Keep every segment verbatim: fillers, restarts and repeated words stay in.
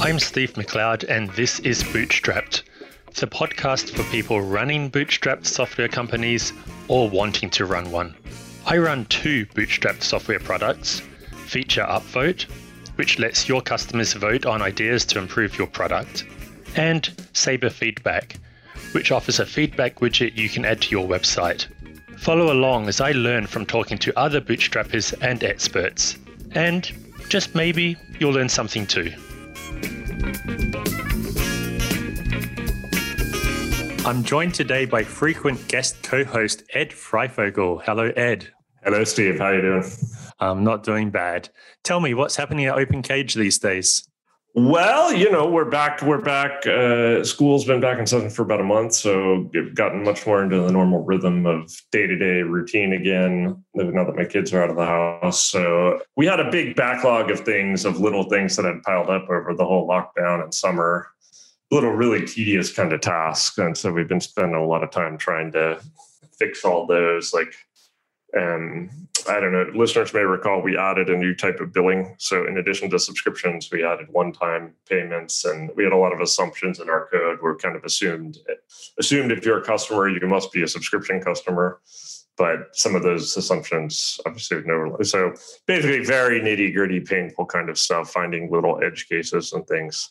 I'm Steve McLeod, and this is Bootstrapped. It's a podcast for people running bootstrapped software companies or wanting to run one. I run two bootstrapped software products, Feature Upvote, which lets your customers vote on ideas to improve your product, and Saber Feedback, which offers a feedback widget you can add to your website. Follow along as I learn from talking to other bootstrappers and experts, and just maybe you'll learn something too. I'm joined today by frequent guest co-host Ed Freifogel. Hello, Ed. Hello, Steve. How are you doing? I'm not doing bad. Tell me, what's happening at OpenCage these days? Well, you know, we're back. We're back. Uh, school's been back in session for about a month, so we've gotten much more into the normal rhythm of day-to-day routine again, now that my kids are out of the house. So we had a big backlog of things, of little things that had piled up over the whole lockdown and summer, little really tedious kind of tasks. And so we've been spending a lot of time trying to fix all those, like, Um, I don't know, listeners may recall we added a new type of billing. So in addition to subscriptions, we added one-time payments, and we had a lot of assumptions in our code. We're kind of assumed, assumed if you're a customer, you must be a subscription customer. But some of those assumptions obviously have no relation. So basically very nitty-gritty, painful kind of stuff, finding little edge cases and things.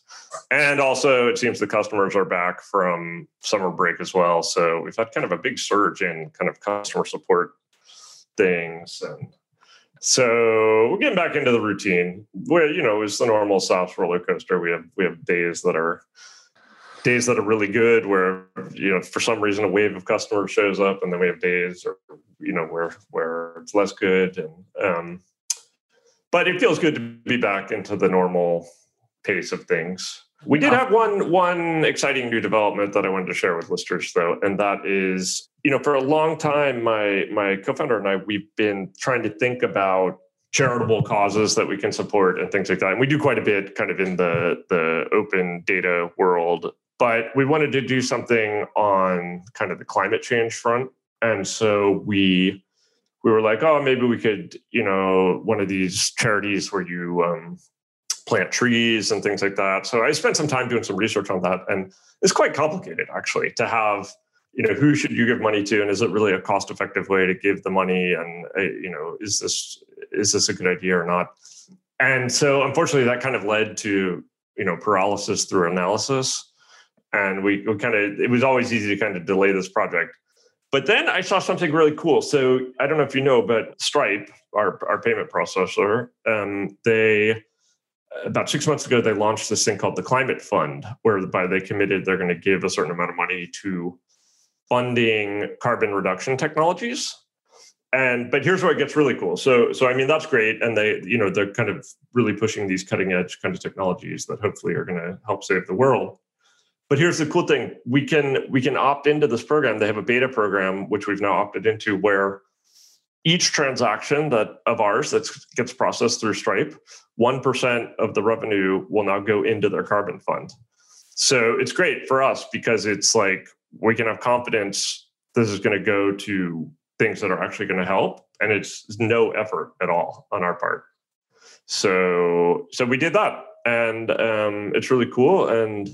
And also it seems the customers are back from summer break as well. So we've had kind of a big surge in kind of customer support things, and so we're getting back into the routine where, you know, it's the normal soft roller coaster. We have we have days that are days that are really good, where, you know, for some reason a wave of customers shows up, and then we have days, or, you know, where where it's less good. And um, but it feels good to be back into the normal pace of things. We did have one one exciting new development that I wanted to share with listeners, though, and that is, you know, for a long time, my my co-founder and I, we've been trying to think about charitable causes that we can support and things like that. And we do quite a bit kind of in the, the open data world, but we wanted to do something on kind of the climate change front. And so we we were like, oh, maybe we could, you know, one of these charities where you um, plant trees and things like that. So I spent some time doing some research on that. And it's quite complicated, actually, to have, you know, who should you give money to? And is it really a cost-effective way to give the money? And, you know, is this is this a good idea or not? And so, unfortunately, that kind of led to, you know, paralysis through analysis. And we, we kind of, it was always easy to kind of delay this project. But then I saw something really cool. So I don't know if you know, but Stripe, our, our payment processor, um, they... about six months ago, they launched this thing called the Climate Fund, whereby they committed they're going to give a certain amount of money to funding carbon reduction technologies. And but here's where it gets really cool. So, so I mean, that's great. And they, you know, they're kind of really pushing these cutting edge kind of technologies that hopefully are going to help save the world. But here's the cool thing. We can we can opt into this program. They have a beta program, which we've now opted into, where each transaction that of ours that gets processed through Stripe, one percent of the revenue will now go into their carbon fund. So it's great for us because it's like we can have confidence this is going to go to things that are actually going to help, and it's no effort at all on our part. So so we did that, and um, it's really cool, and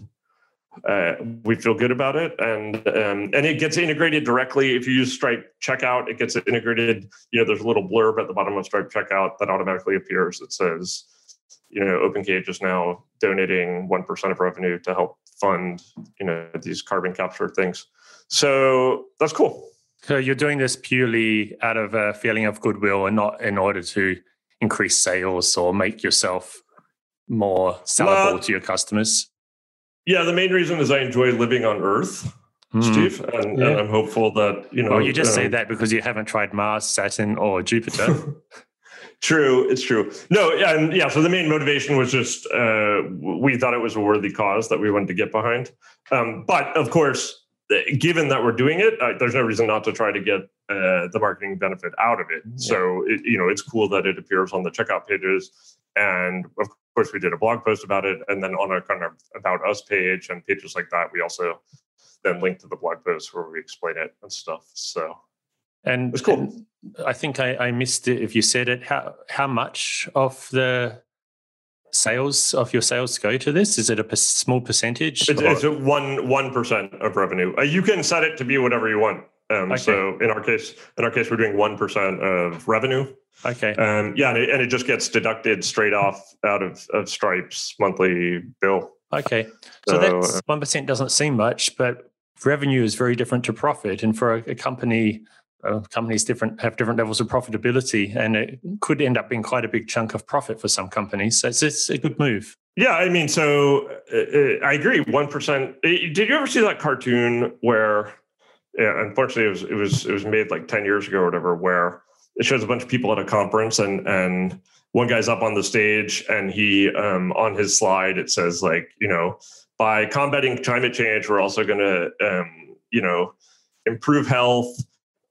Uh, we feel good about it, and um, and it gets integrated directly. If you use Stripe Checkout, it gets integrated. You know, there's a little blurb at the bottom of Stripe Checkout that automatically appears that says, you know, OpenCage is now donating one percent of revenue to help fund, you know, these carbon capture things. So that's cool. So you're doing this purely out of a feeling of goodwill and not in order to increase sales or make yourself more sellable well, to your customers? Yeah, the main reason is I enjoy living on Earth, mm. Steve, and, yeah. and I'm hopeful that, you know... Well, you just um, say that because you haven't tried Mars, Saturn, or Jupiter. True, it's true. No, and yeah, so the main motivation was just uh, we thought it was a worthy cause that we wanted to get behind. Um, but, of course, given that we're doing it, uh, there's no reason not to try to get uh, the marketing benefit out of it. Yeah. So, it, you know, it's cool that it appears on the checkout pages, and, of course, Of course, we did a blog post about it, and then on our kind of about us page and pages like that, we also then link to the blog post where we explain it and stuff. So and it's cool. And I think I, I missed it if you said it. How how much of the sales of your sales go to this? Is it a small percentage? It's, it's a one one percent of revenue. Uh, you can set it to be whatever you want. Um, okay. So in our case, in our case, we're doing one percent of revenue. Okay. Um, yeah, and it, and it just gets deducted straight off out of, of Stripe's monthly bill. Okay, so, so that's one percent doesn't seem much, but revenue is very different to profit, and for a, a company, uh, companies different have different levels of profitability, and it could end up being quite a big chunk of profit for some companies. So it's, it's a good move. Yeah, I mean, so uh, I agree. One percent. Did you ever see that cartoon where? Yeah, unfortunately, it was it was it was made like ten years ago or whatever, where it shows a bunch of people at a conference, and and one guy's up on the stage, and he um, on his slide it says like, you know, by combating climate change, we're also going to um, you know, improve health,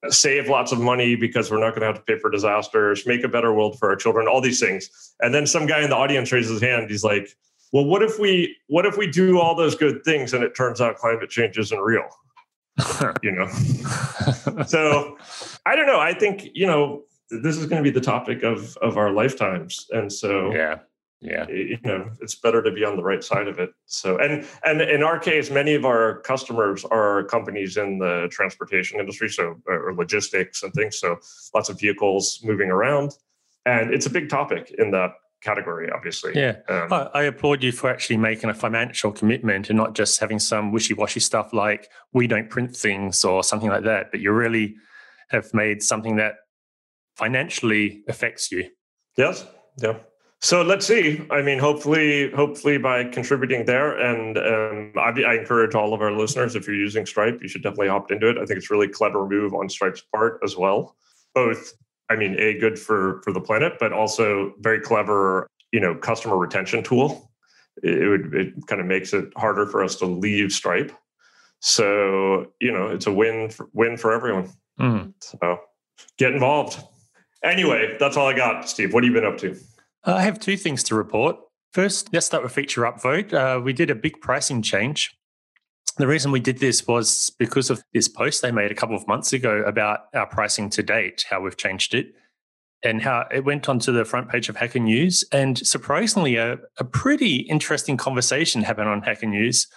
save lots of money because we're not going to have to pay for disasters, make a better world for our children, all these things. And then some guy in the audience raises his hand. He's like, well, what if we what if we do all those good things and it turns out climate change isn't real? You know, so I don't know. I think, you know, this is going to be the topic of, of our lifetimes. And so, yeah, yeah, you know, it's better to be on the right side of it. So, and, and in our case, many of our customers are companies in the transportation industry, so, or logistics and things. So lots of vehicles moving around, and it's a big topic in that category, obviously. Yeah, um, I, I applaud you for actually making a financial commitment and not just having some wishy-washy stuff like we don't print things or something like that, but you really have made something that financially affects you. Yes, yeah. So let's see. I mean, hopefully, hopefully by contributing there, and um, I, I encourage all of our listeners, if you're using Stripe, you should definitely opt into it. I think it's a really clever move on Stripe's part as well. Both, I mean, A, good for, for the planet, but also very clever, you know, customer retention tool. It would, it kind of makes it harder for us to leave Stripe. So, you know, it's a win for, win for everyone. Mm. So get involved. Anyway, that's all I got, Steve. What have you been up to? I have two things to report. First, let's start with Feature Upvote. Uh, we did a big pricing change. The reason we did this was because of this post they made a couple of months ago about our pricing to date, how we've changed it, and how it went onto the front page of Hacker News. And surprisingly, a, a pretty interesting conversation happened on Hacker News.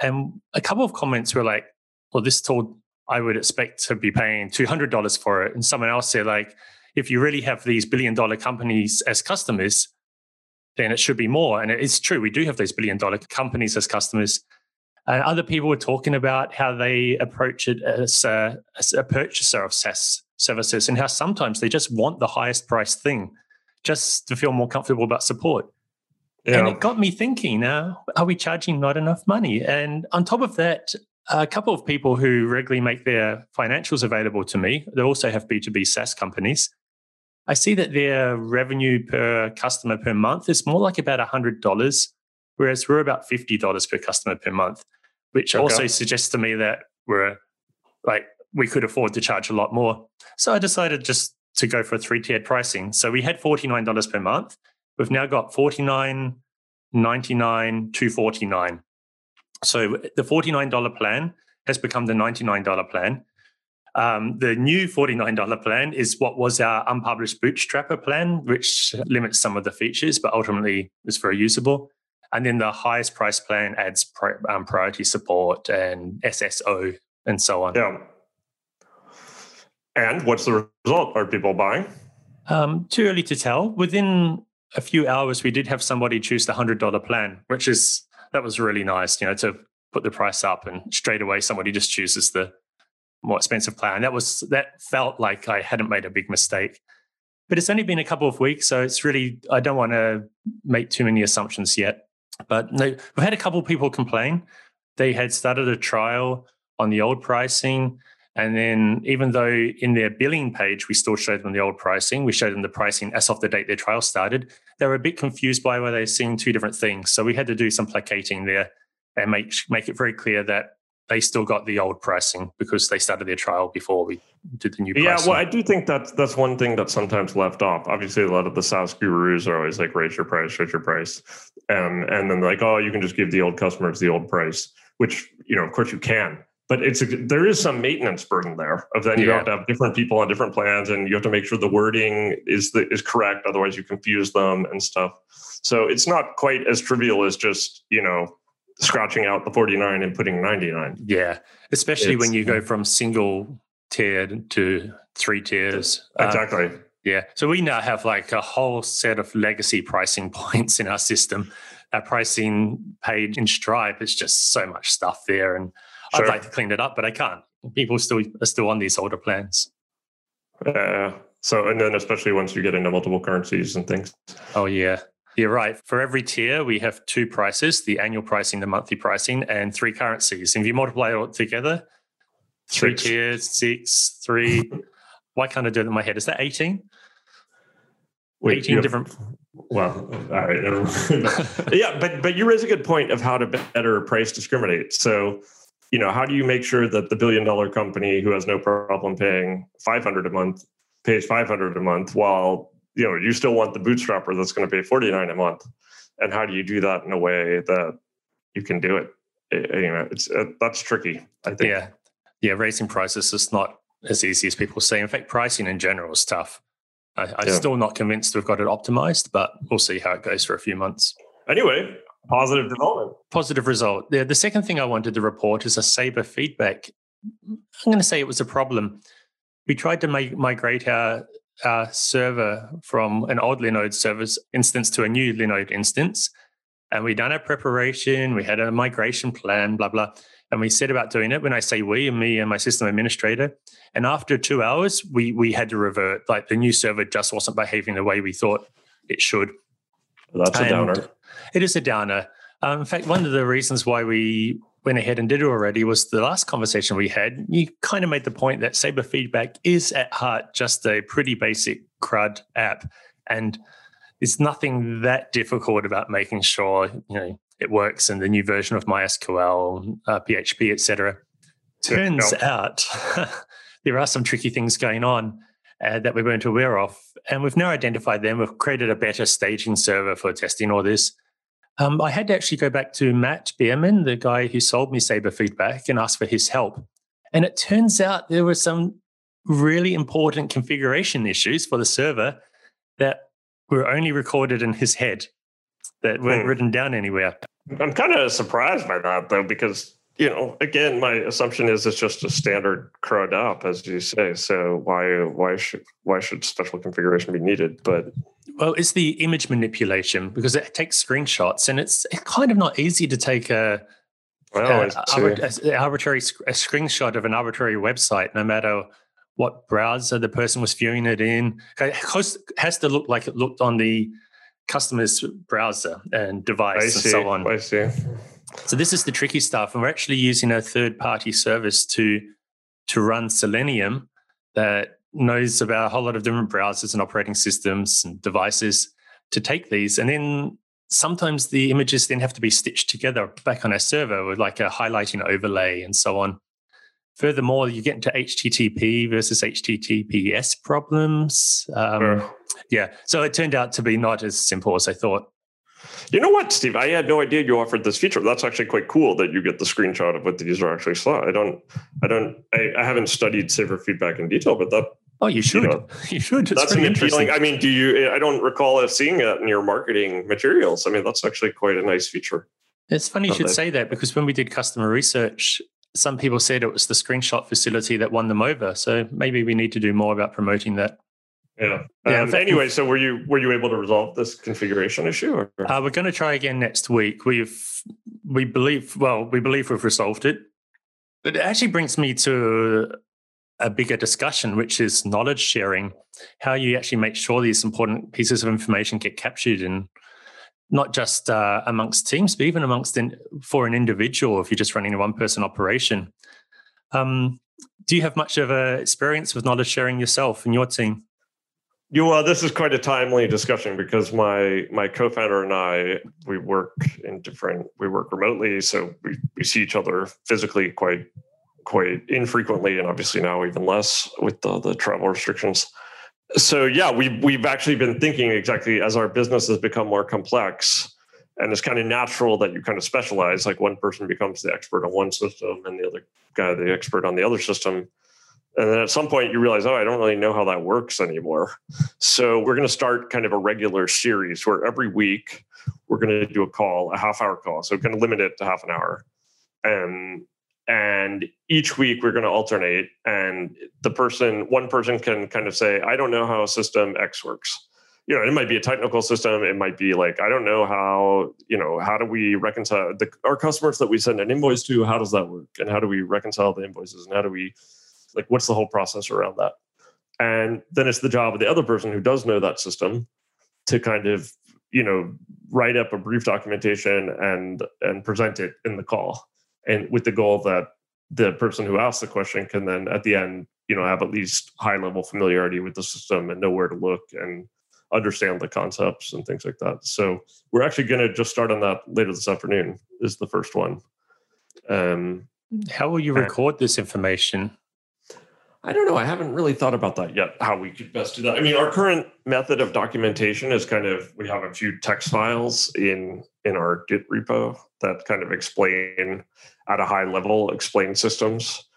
And a couple of comments were like, well, this tool, I would expect to be paying two hundred dollars for it. And someone else said, like, if you really have these billion-dollar companies as customers, then it should be more. And it's true, we do have these billion-dollar companies as customers. And other people were talking about how they approach it as a, as a purchaser of SaaS services and how sometimes they just want the highest priced thing just to feel more comfortable about support. Yeah. And it got me thinking, now, are we charging not enough money? And on top of that, a couple of people who regularly make their financials available to me, they also have B two B SaaS companies. I see that their revenue per customer per month is more like about one hundred dollars. Whereas we're about fifty dollars per customer per month, which okay. also suggests to me that we're like we could afford to charge a lot more. So I decided just to go for three-tiered pricing. So we had forty-nine dollars per month. We've now got forty-nine dollars, ninety-nine dollars, two hundred forty-nine dollars. So the forty-nine dollars plan has become the ninety-nine dollars plan. Um, the new forty-nine dollars plan is what was our unpublished bootstrapper plan, which limits some of the features, but ultimately is very usable. And then the highest price plan adds pri- um, priority support and S S O and so on. Yeah. And what's the result? Are people buying? Um, too early to tell. Within a few hours, we did have somebody choose the one hundred dollars plan, which is, that was really nice, you know, to put the price up and straight away somebody just chooses the more expensive plan. That was, that felt like I hadn't made a big mistake. But it's only been a couple of weeks, so it's really, I don't want to make too many assumptions yet. But no, we've had a couple of people complain. They had started a trial on the old pricing. And then even though in their billing page, we still showed them the old pricing, we showed them the pricing as of the date their trial started, they were a bit confused by why they were seeing two different things. So we had to do some placating there and make make it very clear that they still got the old pricing because they started their trial before we did the new pricing. Yeah, well, I do think that's, that's one thing that's sometimes left off. Obviously, a lot of the SaaS gurus are always like, raise your price, raise your price. Um, and then like, oh, you can just give the old customers the old price, which, you know, of course you can. But it's a, there is some maintenance burden there of then you yeah. have to have different people on different plans, and you have to make sure the wording is the, is correct. Otherwise, you confuse them and stuff. So it's not quite as trivial as just, you know, scratching out the forty-nine and putting ninety-nine. Yeah, especially it's, when you go from single tiered to three tiers. Exactly. Um, yeah. So we now have like a whole set of legacy pricing points in our system. Our pricing page in Stripe, it's just so much stuff there, and sure. I'd like to clean it up, but I can't. People still are still on these older plans. Uh, so, and then especially once you get into multiple currencies and things. Oh, yeah. You're right. For every tier, we have two prices, the annual pricing, the monthly pricing, and three currencies. And if you multiply it all together, three six. tiers, six, three. Why can't I do it in my head? Is that eighteen? Wait, eighteen have, different... Well, all right. yeah, but, but you raise a good point of how to better price discriminate. So... You know, how do you make sure that the billion dollar company who has no problem paying five hundred a month pays five hundred a month, while, you know, you still want the bootstrapper that's going to pay forty-nine a month? And how do you do that in a way that you can do it? You know, it's uh, that's tricky, I think. Yeah. Yeah. Raising prices is not as easy as people say. In fact, pricing in general is tough. I, I'm yeah. still not convinced we've got it optimized, but we'll see how it goes for a few months. Anyway. Positive development. Positive result. Yeah, the second thing I wanted to report is a Saber feedback. I'm going to say it was a problem. We tried to make, migrate our, our server from an old Linode servers instance to a new Linode instance. And we done our preparation. We had a migration plan, blah, blah. And we set about doing it. When I say we, and me and my system administrator. And after two hours, we we had to revert. Like the new server just wasn't behaving the way we thought it should. That's a downer. And it is a downer. Um, in fact, one of the reasons why we went ahead and did it already was the last conversation we had. You kind of made the point that Saber Feedback is at heart just a pretty basic CRUD app, and there's nothing that difficult about making sure, you know, it works in the new version of MySQL, uh, P H P, et cetera. Turns no. out there are some tricky things going on Uh, that we weren't aware of. And we've now identified them. We've created a better staging server for testing all this. Um, I had to actually go back to Matt Behrman, the guy who sold me Saber Feedback, and ask for his help. And it turns out there were some really important configuration issues for the server that were only recorded in his head, that weren't hmm. written down anywhere. I'm kind of surprised by that, though, because... You know, again, my assumption is it's just a standard CRUD app, as you say. So why why should why should special configuration be needed? But well, it's the image manipulation, because it takes screenshots, and it's kind of not easy to take a, well, a, arbit, a arbitrary a screenshot of an arbitrary website, no matter what browser the person was viewing it in. It has to look like it looked on the customer's browser and device, I and see, so on. I see. So this is the tricky stuff, and we're actually using a third-party service to to run Selenium that knows about a whole lot of different browsers and operating systems and devices to take these. And then sometimes the images then have to be stitched together back on our server with like a highlighting overlay and so on. Furthermore, you get into H T T P versus H T T P S problems. Um, sure. Yeah, so it turned out to be not as simple as I thought. You know what, Steve? I had no idea you offered this feature. That's actually quite cool that you get the screenshot of what the user actually saw. I don't, I don't, I, I haven't studied Saber Feedback in detail, but that. Oh, you should. You, know, you should. It's that's an appealing. I mean, do you? I don't recall seeing that in your marketing materials. I mean, that's actually quite a nice feature. It's funny you should they? say that, because when we did customer research, some people said it was the screenshot facility that won them over. So maybe we need to do more about promoting that. Yeah. yeah um, anyway, so were you were you able to resolve this configuration issue? Or? Uh, we're going to try again next week. We've we believe well we believe we've resolved it. But it actually brings me to a bigger discussion, which is knowledge sharing. How you actually make sure these important pieces of information get captured, and not just uh, amongst teams, but even amongst in, for an individual if you're just running a one-person operation. Um, do you have much of a experience with knowledge sharing yourself in your team? You, uh, this is quite a timely discussion, because my my co-founder and I, we work in different, we work remotely. So we, we see each other physically quite, quite infrequently, and obviously now even less with the, the travel restrictions. So yeah, we, we've actually been thinking exactly as our business has become more complex, And it's kind of natural that you kind of specialize, like one person becomes the expert on one system and the other guy, the expert on the other system. And then at some point you realize, oh, I don't really know how that works anymore. So we're going to start kind of a regular series where every week we're going to do a call, a half hour call. So we're going to limit it to half an hour. And, and each week we're going to alternate. And the person, one person can kind of say, I don't know how system X works. You know, it might be a technical system. It might be like, I don't know how, you know, how do we reconcile the, our customers that we send an invoice to? How does that work? And how do we reconcile the invoices? And how do we, like, what's the whole process around that? And then it's the job of the other person who does know that system to kind of, you know, write up a brief documentation and and present it in the call. And with the goal that the person who asks the question can then at the end, you know, have at least high level familiarity with the system and know where to look and understand the concepts and things like that. So we're actually going to just start on that later this afternoon is the first one. Um, how will you record this information? I don't know. I haven't really thought about that yet, how we could best do that. I mean, our current method of documentation is kind of, we have a few text files in, in our Git repo that kind of explain at a high level, explain systems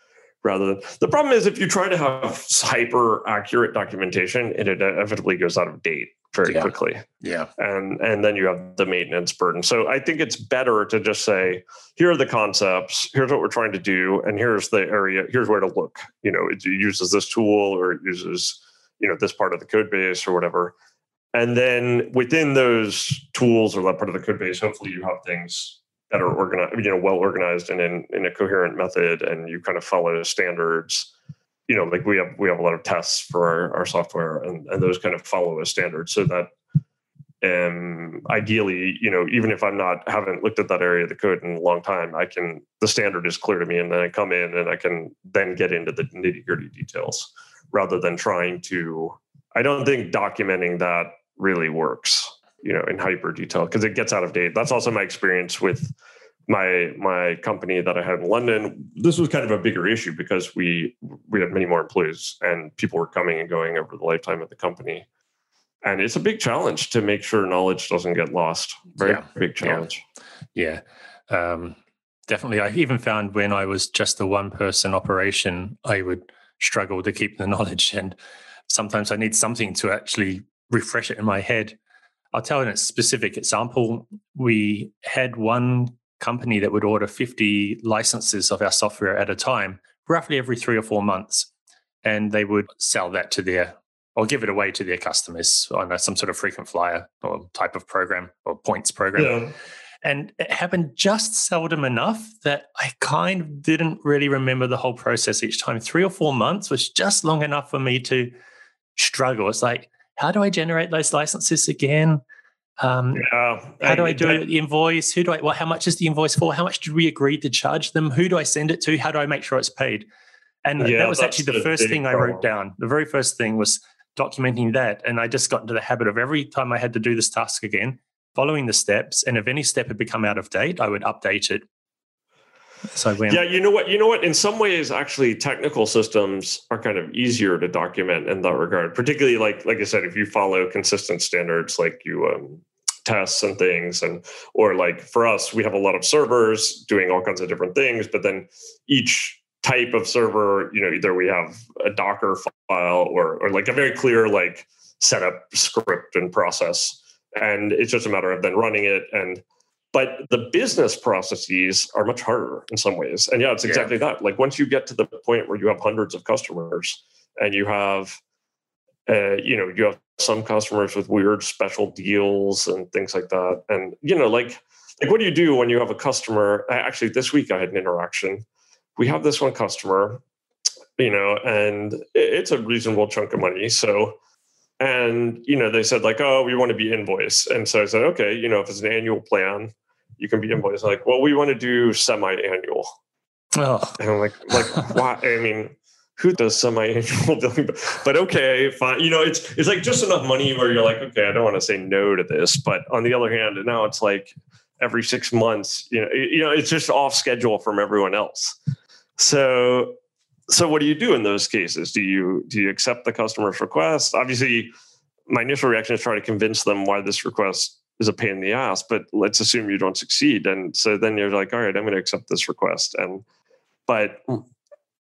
rather than. The problem is if you try to have hyper accurate documentation, it inevitably goes out of date very yeah. quickly. Yeah. And, and then you have the maintenance burden. So I think it's better to just say, here are the concepts, here's what we're trying to do, and here's the area, here's where to look. You know, it uses this tool or it uses, you know, this part of the code base or whatever. And then within those tools or that part of the code base, hopefully you have things that are organized, you know, well organized and in, in a coherent method, and you kind of follow standards. You know, like we have we have a lot of tests for our, our software, and, and those kind of follow a standard. So that, um, ideally, you know, even if I'm not haven't looked at that area of the code in a long time, I can the standard is clear to me, and then I come in and I can then get into the nitty gritty details, rather than trying to. I don't think documenting that really works, you know, in hyper detail because it gets out of date. That's also my experience with my my company that I had in London. This was kind of a bigger issue because we we had many more employees and people were coming and going over the lifetime of the company. And it's a big challenge to make sure knowledge doesn't get lost. Very yeah. big challenge. Yeah, yeah. Um, definitely. I even found when I was just a one-person operation, I would struggle to keep the knowledge. And sometimes I need something to actually refresh it in my head. I'll tell in a specific example, we had one company that would order fifty licenses of our software at a time, roughly every three or four months. And they would sell that to their, or give it away to their customers on some sort of frequent flyer or type of program or points program. Yeah. And it happened just seldom enough that I kind of didn't really remember the whole process each time. Three or four months was just long enough for me to struggle. It's like, how do I generate those licenses again? Um, yeah, how do I do that, the invoice? Who do I? Well, how much is the invoice for? How much did we agree to charge them? Who do I send it to? How do I make sure it's paid? And yeah, that was actually the, the first thing problem. I wrote down. The very first thing was documenting that, and I just got into the habit of every time I had to do this task again, following the steps. And if any step had become out of date, I would update it. So when, yeah, you know what? You know what? In some ways, actually, technical systems are kind of easier to document in that regard. Particularly, like like I said, if you follow consistent standards, like you um, tests and things, and or like for us, we have a lot of servers doing all kinds of different things. But then each type of server, you know, either we have a Docker file or or like a very clear like setup script and process, and it's just a matter of then running it and. But the business processes are much harder in some ways. And yeah, it's exactly yeah. that. Like once you get to the point where you have hundreds of customers and you have, uh, you know, you have some customers with weird special deals and things like that. And, you know, like, like what do you do when you have a customer? Actually, this week I had an interaction. We have this one customer, you know, and it's a reasonable chunk of money. So and, you know, they said like, oh, we want to be invoice. And so I said, okay, you know, if it's an annual plan, you can be invoiced. Like, well, we want to do semi-annual. Oh. And I'm like, like, why? I mean, who does semi-annual billing? But okay, fine. You know, it's it's like just enough money where you're like, okay, I don't want to say no to this. But on the other hand, now it's like every six months. You know, you know, it's just off schedule from everyone else. So, so what do you do in those cases? Do you do you accept the customer's request? Obviously, my initial reaction is try to convince them why this request is a pain in the ass, but let's assume you don't succeed. And so then you're like, all right, I'm going to accept this request. And, but,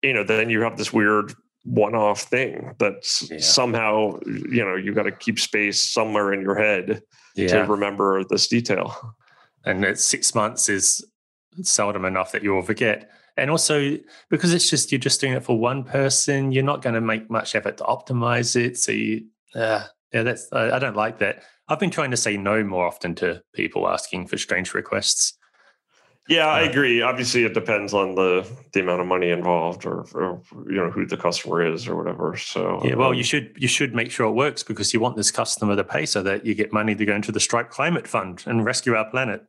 you know, then you have this weird one-off thing that's yeah. somehow, you know, you got to keep space somewhere in your head yeah. to remember this detail. And six months is seldom enough that you'll forget. And also because it's just, you're just doing it for one person, you're not going to make much effort to optimize it. So you, uh, yeah, that's, I, I don't like that. I've been trying to say no more often to people asking for strange requests. Yeah, I agree. Obviously, it depends on the, the amount of money involved, or, or you know, who the customer is or whatever. So yeah, well, um, you should you should make sure it works, because you want this customer to pay so that you get money to go into the Stripe Climate Fund and rescue our planet.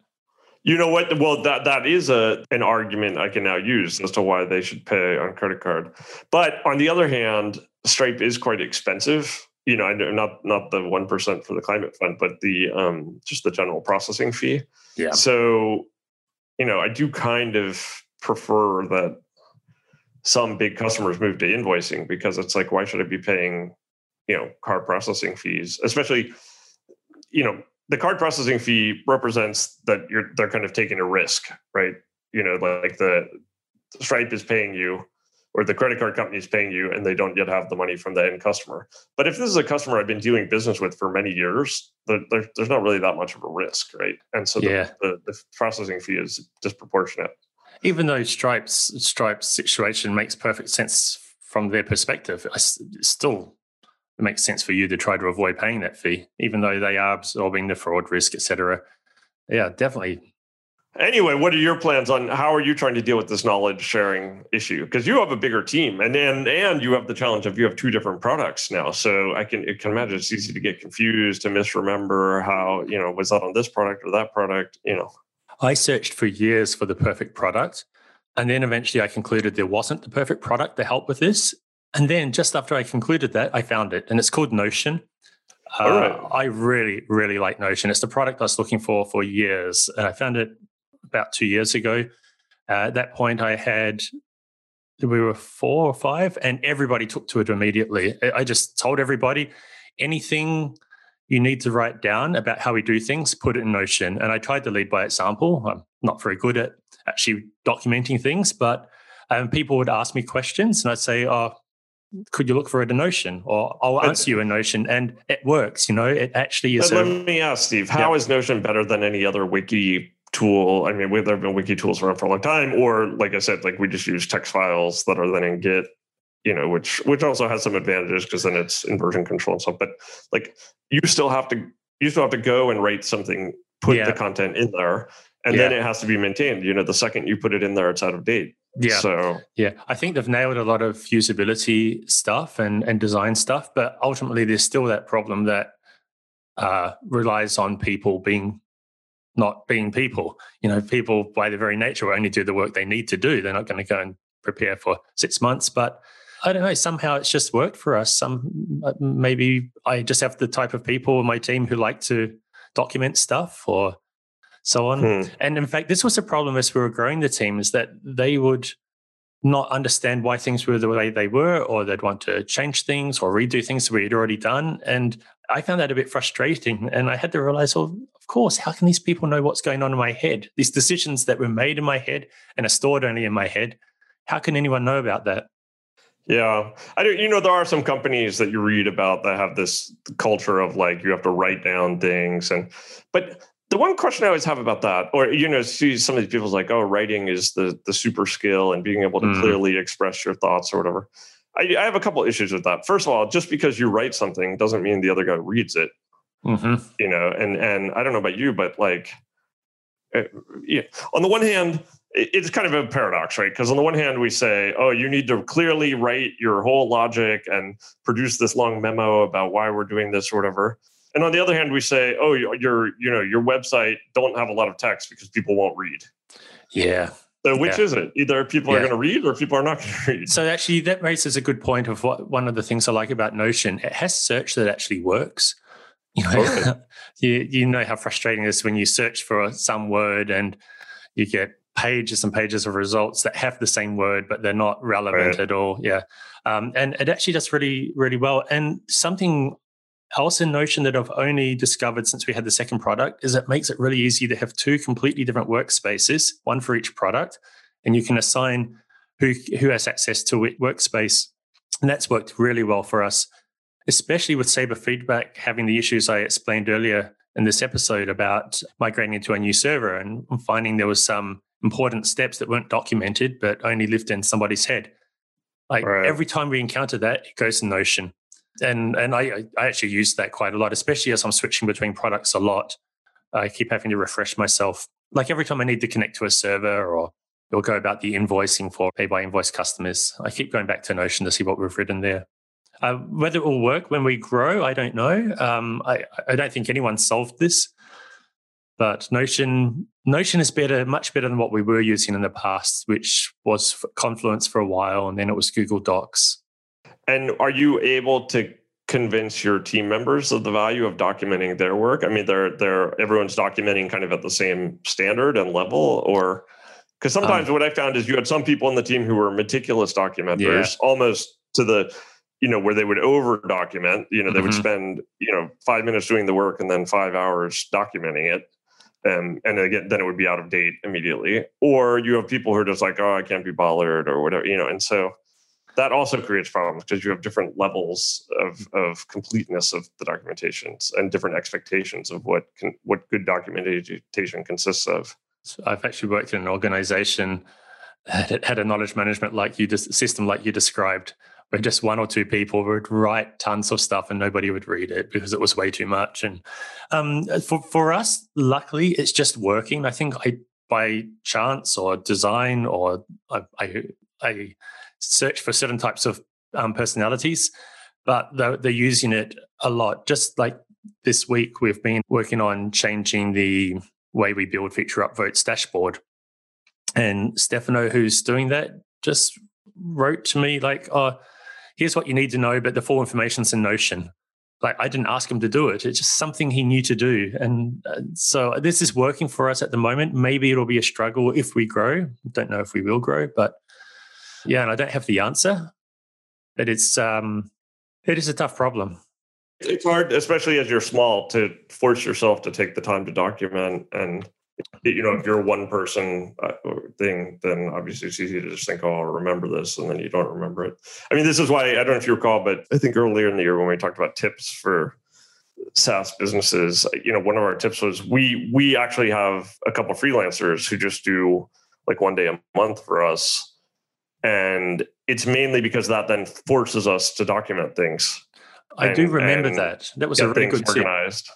You know what? Well, that that is a an argument I can now use as to why they should pay on credit card. But on the other hand, Stripe is quite expensive. You know, I know not not the one percent for the Climate Fund, but the um, just the general processing fee. Yeah. So, you know, I do kind of prefer that some big customers move to invoicing, because it's like, why should I be paying, you know, card processing fees? Especially, you know, the card processing fee represents that you're they're kind of taking a risk, right? You know, like the Stripe is paying you, or the credit card company is paying you, and they don't yet have the money from the end customer. But if this is a customer I've been doing business with for many years, there, there, there's not really that much of a risk, right? And so the, yeah. the, the processing fee is disproportionate. Even though Stripe's, Stripe's situation makes perfect sense from their perspective, it still makes sense for you to try to avoid paying that fee, even though they are absorbing the fraud risk, et cetera. Yeah, definitely. Anyway, what are your plans on how are you trying to deal with this knowledge sharing issue? Because you have a bigger team, and and and you have the challenge of you have two different products now. So I can I can imagine it's easy to get confused, to misremember how, you know, was that on this product or that product, you know. I searched for years for the perfect product, and then eventually I concluded there wasn't the perfect product to help with this. And then just after I concluded that, I found it, and it's called Notion. All right. Uh, I really, really like Notion. It's the product I was looking for for years, and I found it about two years ago. Uh, at that point, I had, we were four or five, and everybody took to it immediately. I just told everybody, anything you need to write down about how we do things, put it in Notion. And I tried to lead by example. I'm not very good at actually documenting things, but um, people would ask me questions, and I'd say, oh, could you look for it in Notion? Or I'll answer you in Notion. And it works, you know, it actually is. But a, let me ask, Steve, how yeah. is Notion better than any other wiki tool? I mean, there have been wiki tools around for a long time, or like I said, like we just use text files that are then in Git, you know, which which also has some advantages because then it's inversion control and stuff. But like, you still have to you still have to go and write something, put yeah. the content in there, and yeah. then it has to be maintained. You know, the second you put it in there, it's out of date. Yeah. So yeah, I think they've nailed a lot of usability stuff and and design stuff, but ultimately there's still that problem that uh, relies on people being. Not being people. You know, people by their very nature will only do the work they need to do. They're not going to go and prepare for six months. But I don't know, somehow it's just worked for us. Some maybe I just have the type of people in my team who like to document stuff or so on. Hmm. And in fact, this was a problem as we were growing the team, is that they would not understand why things were the way they were, or they'd want to change things or redo things that we had already done. And I found that a bit frustrating. And I had to realize, well, of course, how can these people know what's going on in my head? These decisions that were made in my head and are stored only in my head, how can anyone know about that? Yeah. I do, you know, there are some companies that you read about that have this culture of like, you have to write down things. And, but the one question I always have about that, or, you know, see some of these people's like, oh, writing is the the super skill and being able to mm. clearly express your thoughts or whatever. I, I have a couple of issues with that. First of all, just because you write something doesn't mean the other guy reads it, mm-hmm. you know, and, and I don't know about you, but like, it, yeah. on the one hand, it, it's kind of a paradox, right? Because on the one hand, we say, oh, you need to clearly write your whole logic and produce this long memo about why we're doing this or whatever. And on the other hand, we say, oh, your you know your website don't have a lot of text because people won't read. Yeah. So which yeah. is it? Either people yeah. are going to read or people are not going to read. So actually, that raises a good point of what one of the things I like about Notion. It has search that actually works. You know, okay. you, you know how frustrating it is when you search for some word and you get pages and pages of results that have the same word, but they're not relevant right. at all. Yeah. Um, and it actually does really, really well. And something else in Notion that I've only discovered since we had the second product is it makes it really easy to have two completely different workspaces, one for each product, and you can assign who, who has access to which workspace. And that's worked really well for us, especially with Saber Feedback having the issues I explained earlier in this episode about migrating into a new server and finding there was some important steps that weren't documented but only lived in somebody's head. Like right. Every time we encounter that, it goes to Notion. And and I, I actually use that quite a lot, especially as I'm switching between products a lot. I keep having to refresh myself. Like every time I need to connect to a server or you'll go about the invoicing for pay by invoice customers, I keep going back to Notion to see what we've written there. Uh, whether it will work when we grow, I don't know. Um, I, I don't think anyone solved this. But Notion Notion is better, much better than what we were using in the past, which was Confluence for a while, and then it was Google Docs. And are you able to convince your team members of the value of documenting their work? I mean, they're they're everyone's documenting kind of at the same standard and level, or because sometimes um, what I found is you had some people in the team who were meticulous documenters, yeah. almost to the you know, where they would over document, you know, they mm-hmm. would spend, you know, five minutes doing the work and then five hours documenting it. Um, and again, then it would be out of date immediately. Or you have people who are just like, oh, I can't be bothered or whatever, you know, and so that also creates problems because you have different levels of, of completeness of the documentations and different expectations of what can, what good documentation consists of. So I've actually worked in an organization that had a knowledge management like you just system like you described, where just one or two people would write tons of stuff and nobody would read it because it was way too much. And um, for for us, luckily, it's just working. I think I by chance or design or I I, I search for certain types of um, personalities, but they're, they're using it a lot. Just like this week, we've been working on changing the way we build Feature Upvote's dashboard. And Stefano, who's doing that, just wrote to me like, oh, here's what you need to know, but the full information's in Notion. Like I didn't ask him to do it. It's just something he knew to do. And uh, so this is working for us at the moment. Maybe it'll be a struggle if we grow. I don't know if we will grow, but yeah, and I don't have the answer, but it's um, it is a tough problem. It's hard, especially as you're small, to force yourself to take the time to document. And you know, if you're a one person thing, then obviously it's easy to just think, oh, I'll remember this, and then you don't remember it. I mean, this is why, I don't know if you recall, but I think earlier in the year when we talked about tips for SaaS businesses, you know, one of our tips was we we actually have a couple of freelancers who just do like one day a month for us. And it's mainly because that then forces us to document things. I and, do remember that. That was a really good tip. Organized.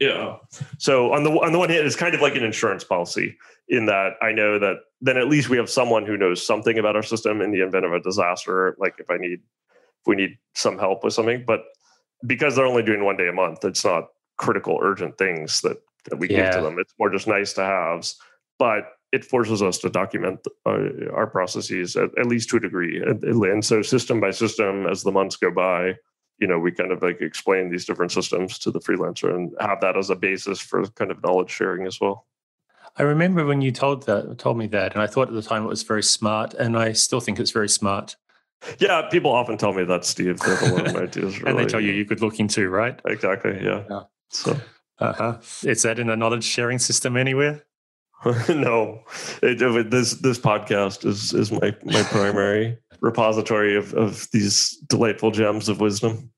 Yeah. So on the on the one hand, it's kind of like an insurance policy in that I know that then at least we have someone who knows something about our system in the event of a disaster, like if I need if we need some help with something. But because they're only doing one day a month, it's not critical, urgent things that, that we yeah. give to them. It's more just nice to haves. But it forces us to document our, our processes at, at least to a degree. And, and so system by system, as the months go by, you know, we kind of like explain these different systems to the freelancer and have that as a basis for kind of knowledge sharing as well. I remember when you told that, told me that, and I thought at the time it was very smart, and I still think it's very smart. Yeah, people often tell me that, Steve. They're the one of my ideas, really. And they tell you you could look into, right? Exactly, yeah. yeah. So, uh-huh. Is that in a knowledge sharing system anywhere? No, it, it, this this podcast is is my my primary repository of, of these delightful gems of wisdom.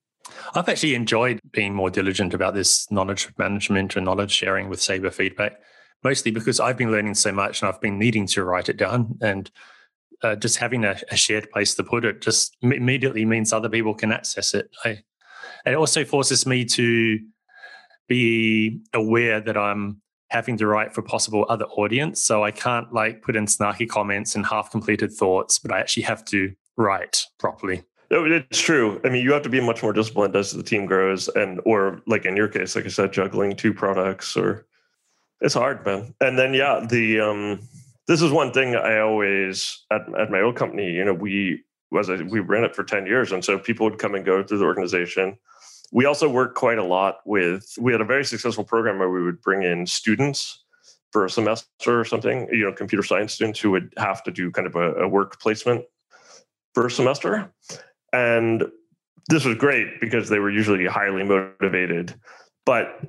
I've actually enjoyed being more diligent about this knowledge management and knowledge sharing with Saber Feedback, mostly because I've been learning so much and I've been needing to write it down. And uh, just having a, a shared place to put it just immediately means other people can access it. I, it also forces me to be aware that I'm having to write for possible other audience. So I can't like put in snarky comments and half-completed thoughts, but I actually have to write properly. It's true. I mean, you have to be much more disciplined as the team grows and, or like in your case, like I said, juggling two products or it's hard, man. And then, yeah, the, um, this is one thing I always, at, at my old company, you know, we was, a, we ran it for ten years. And so people would come and go through the organization. We also worked quite a lot with, we had a very successful program where we would bring in students for a semester or something, you know, computer science students who would have to do kind of a, a work placement for a semester. And this was great because they were usually highly motivated, but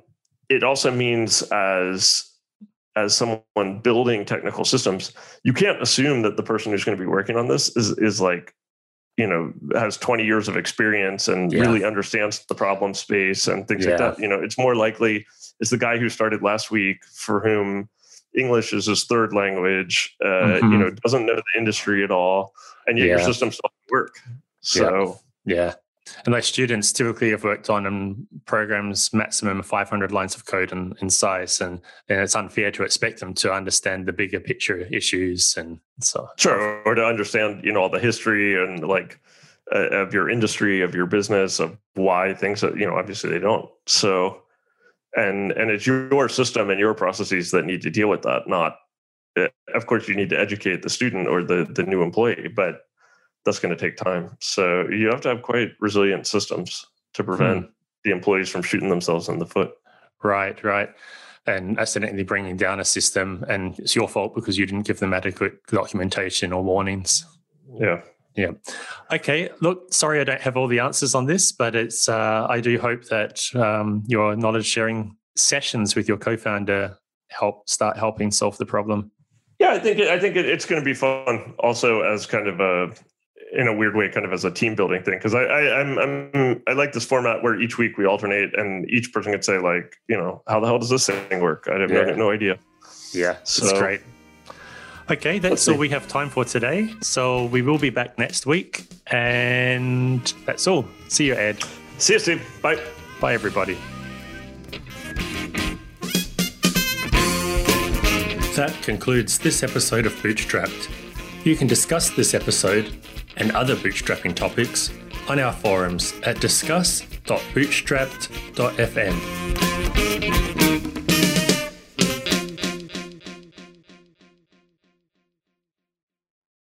it also means as as someone building technical systems, you can't assume that the person who's going to be working on this is is like, you know, has twenty years of experience and yeah. really understands the problem space and things yeah. like that. You know, it's more likely it's the guy who started last week for whom English is his third language, uh, mm-hmm. you know, doesn't know the industry at all, and yet yeah. your system still work. So yeah. yeah. And my students typically have worked on um, programs maximum of five hundred lines of code in, in size, and, and it's unfair to expect them to understand the bigger picture issues and so. Sure, or to understand, you know, all the history and like uh, of your industry, of your business, of why things. Are, you know, obviously they don't. So, and and it's your system and your processes that need to deal with that. Not, uh, of course, you need to educate the student or the the new employee, but that's going to take time. So you have to have quite resilient systems to prevent hmm. the employees from shooting themselves in the foot. Right, right. And accidentally bringing down a system, and it's your fault because you didn't give them adequate documentation or warnings. Yeah. Yeah. Okay. Look, sorry I don't have all the answers on this, but it's. Uh, I do hope that um, your knowledge sharing sessions with your co-founder help start helping solve the problem. Yeah, I think I think it, it's going to be fun also as kind of a, in a weird way, kind of as a team building thing. Cause I, I, I'm, I'm, I like this format where each week we alternate and each person could say like, you know, how the hell does this thing work? I have yeah. no, no idea. Yeah. So that's great. Okay. That's all we have time for today. So we will be back next week, and that's all. See you, Ed. See you, Steve. Bye. Bye, everybody. That concludes this episode of Bootstrapped. You can discuss this episode and other bootstrapping topics on our forums at discuss dot bootstrapped dot f m.